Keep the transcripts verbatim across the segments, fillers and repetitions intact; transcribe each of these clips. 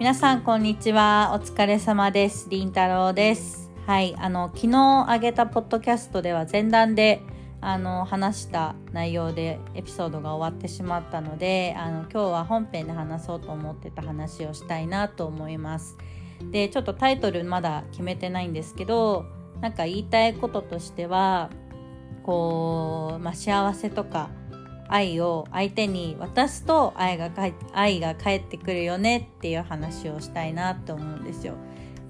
皆さんこんにちは。お疲れ様です。りんたろうです。はい、あの昨日あげたポッドキャストでは前段であの話した内容でエピソードが終わってしまったので、あの今日は本編で話そうと思ってた話をしたいなと思います。で、ちょっとタイトルまだ決めてないんですけど、なんか言いたいこととしてはこう、まあ、幸せとか愛を相手に渡すと愛がか愛が返ってくるよねっていう話をしたいなと思うんですよ。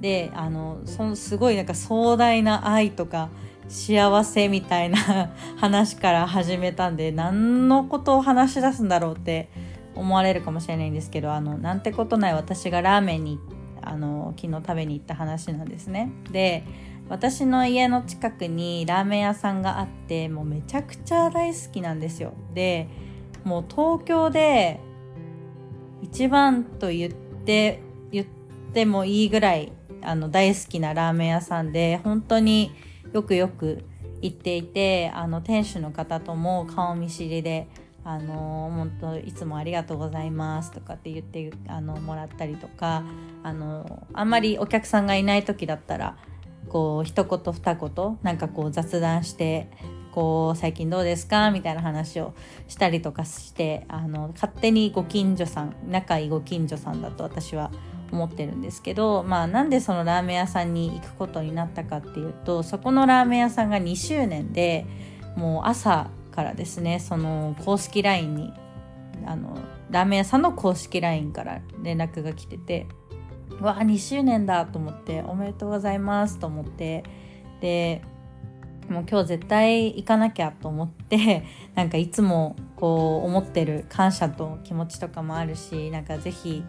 で、あのそのすごいなんか壮大な愛とか幸せみたいな話から始めたんで、何のことを話し出すんだろうって思われるかもしれないんですけど、あのなんてことない私がラーメンにあの昨日食べに行った話なんですね。で、私の家の近くにラーメン屋さんがあって、もうめちゃくちゃ大好きなんですよ。で、もう東京で一番と言って言ってもいいぐらいあの大好きなラーメン屋さんで、本当によくよく行っていて、あの店主の方とも顔見知りで、あの本当いつもありがとうございますとかって言ってあのもらったりとか、あのあんまりお客さんがいない時だったらこう一言二言なんかこう雑談して、こう最近どうですかみたいな話をしたりとかして、あの勝手にご近所さん、仲いいご近所さんだと私は思ってるんですけど、まあなんでそのラーメン屋さんに行くことになったかっていうと、そこのラーメン屋さんがにしゅうねんで、もう朝からですね、その公式 ライン にあのラーメン屋さんの公式 ライン から連絡が来てて、うわにしゅうねんだと思って、おめでとうございますと思って、でもう今日絶対行かなきゃと思って、なんかいつもこう思ってる感謝と気持ちとかもあるし、なんかぜひ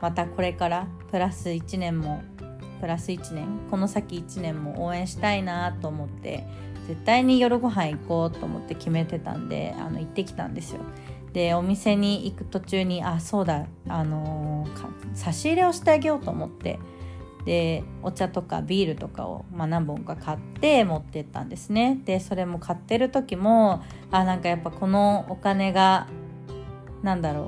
またこれからプラスいちねんもプラスいちねんこの先いちねんも応援したいなと思って、絶対に夜ご飯行こうと思って決めてたんで、あの行ってきたんですよ。で、お店に行く途中に、あそうだ、あのー、差し入れをしてあげようと思って、でお茶とかビールとかを、まあ、何本か買って持ってったんですね。でそれも買ってる時も、あなんかやっぱこのお金がなんだろ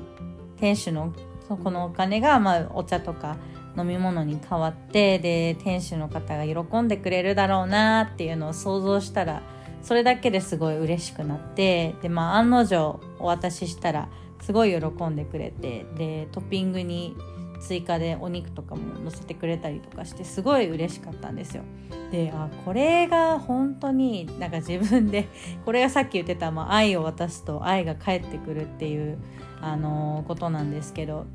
う、店主のこのお金が、まあ、お茶とか飲み物に変わって、で店主の方が喜んでくれるだろうなっていうのを想像したら、それだけですごい嬉しくなって、で、まあ、案の定お渡ししたらすごい喜んでくれて、でトッピングに追加でお肉とかも乗せてくれたりとかして、すごい嬉しかったんですよ。で、あこれが本当になんか自分でこれがさっき言ってた、まあ、愛を渡すと愛が返ってくるっていう、あのー、ことなんですけど、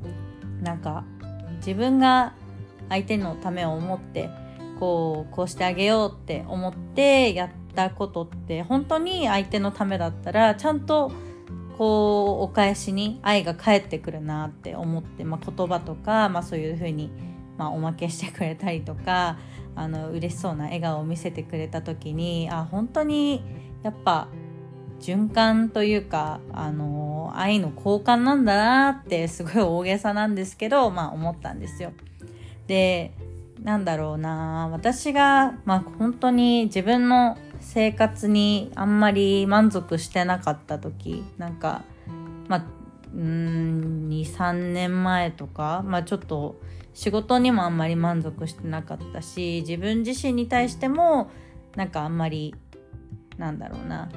なんか自分が相手のためを思ってこう、こうしてあげようって思ってやったことって、本当に相手のためだったらちゃんとこうお返しに愛が返ってくるなって思って、まあ、言葉とか、まあ、そういうふうに、まあ、おまけしてくれたりとか、あの嬉しそうな笑顔を見せてくれた時に、あ本当にやっぱ循環というか、あの愛の交換なんだなってすごい大げさなんですけど、まあ、思ったんですよ。でなんだろうな、私が、まあ、本当に自分の生活にあんまり満足してなかった時、なんか、まあ、うーん にさんねんまえとか、まあ、ちょっと仕事にもあんまり満足してなかったし、自分自身に対してもなんかあんまりなんだろうな、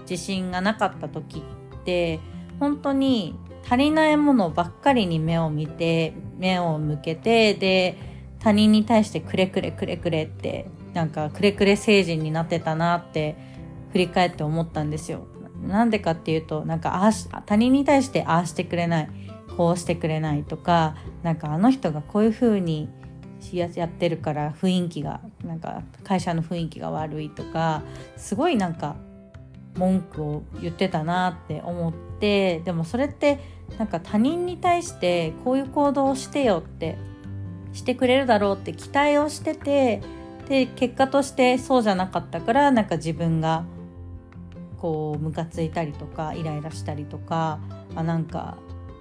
自信がなかった時って本当に足りないものばっかりに目を見て目を向けて、で他人に対してくれくれくれくれって、なんかくれくれ成人になってたなって振り返って思ったんですよ。なんでかっていうと、なんかあ他人に対してああしてくれない、こうしてくれないとか、なんかあの人がこういう風にやってるから雰囲気がなんか会社の雰囲気が悪いとか、すごいなんか文句を言ってたなって思って、でもそれってなんか他人に対してこういう行動をしてよってしてくれるだろうって期待をしてて、で結果としてそうじゃなかったから、なんか自分がこうムカついたりとかイライラしたりとか、あなんか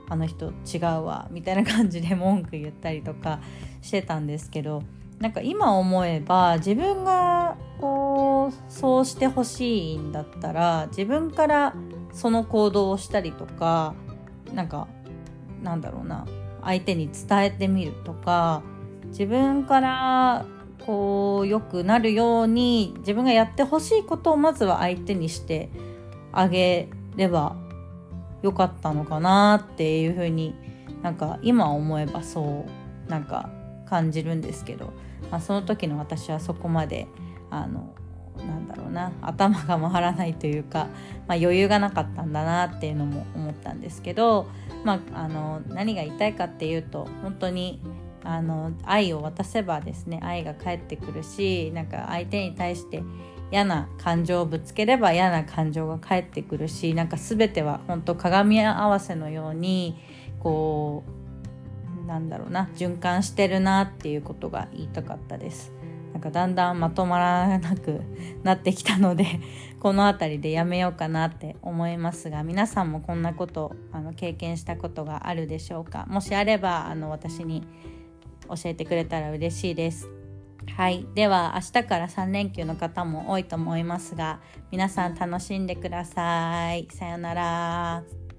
あの人違うわみたいな感じで文句言ったりとかしてたんですけど、なんか今思えば自分がこうそうしてほしいんだったら、自分からその行動をしたりとか、なんかなんだろうな、相手に伝えてみるとか、自分からこう良くなるように自分がやってほしいことをまずは相手にしてあげればよかったのかなっていうふうに、なんか今思えばそうなんか感じるんですけど、まあ、その時の私はそこまであのなんだろうな頭が回らないというか、まあ、余裕がなかったんだなっていうのも思ったんですけど、まあ、あの何が言いたいかっていうと、本当にあの愛を渡せばですね、愛が返ってくるし、なんか相手に対して嫌な感情をぶつければ嫌な感情が返ってくるし、なんか全ては本当鏡合わせのようにこうなんだろうな循環してるなっていうことが言いたかったです。なんかだんだんまとまらなくなってきたのでこのあたりでやめようかなって思いますが、皆さんもこんなことあの経験したことがあるでしょうか。もしあればあの私に教えてくれたら嬉しいです。はい、では明日からさんれんきゅうの方も多いと思いますが、皆さん楽しんでください。さよなら。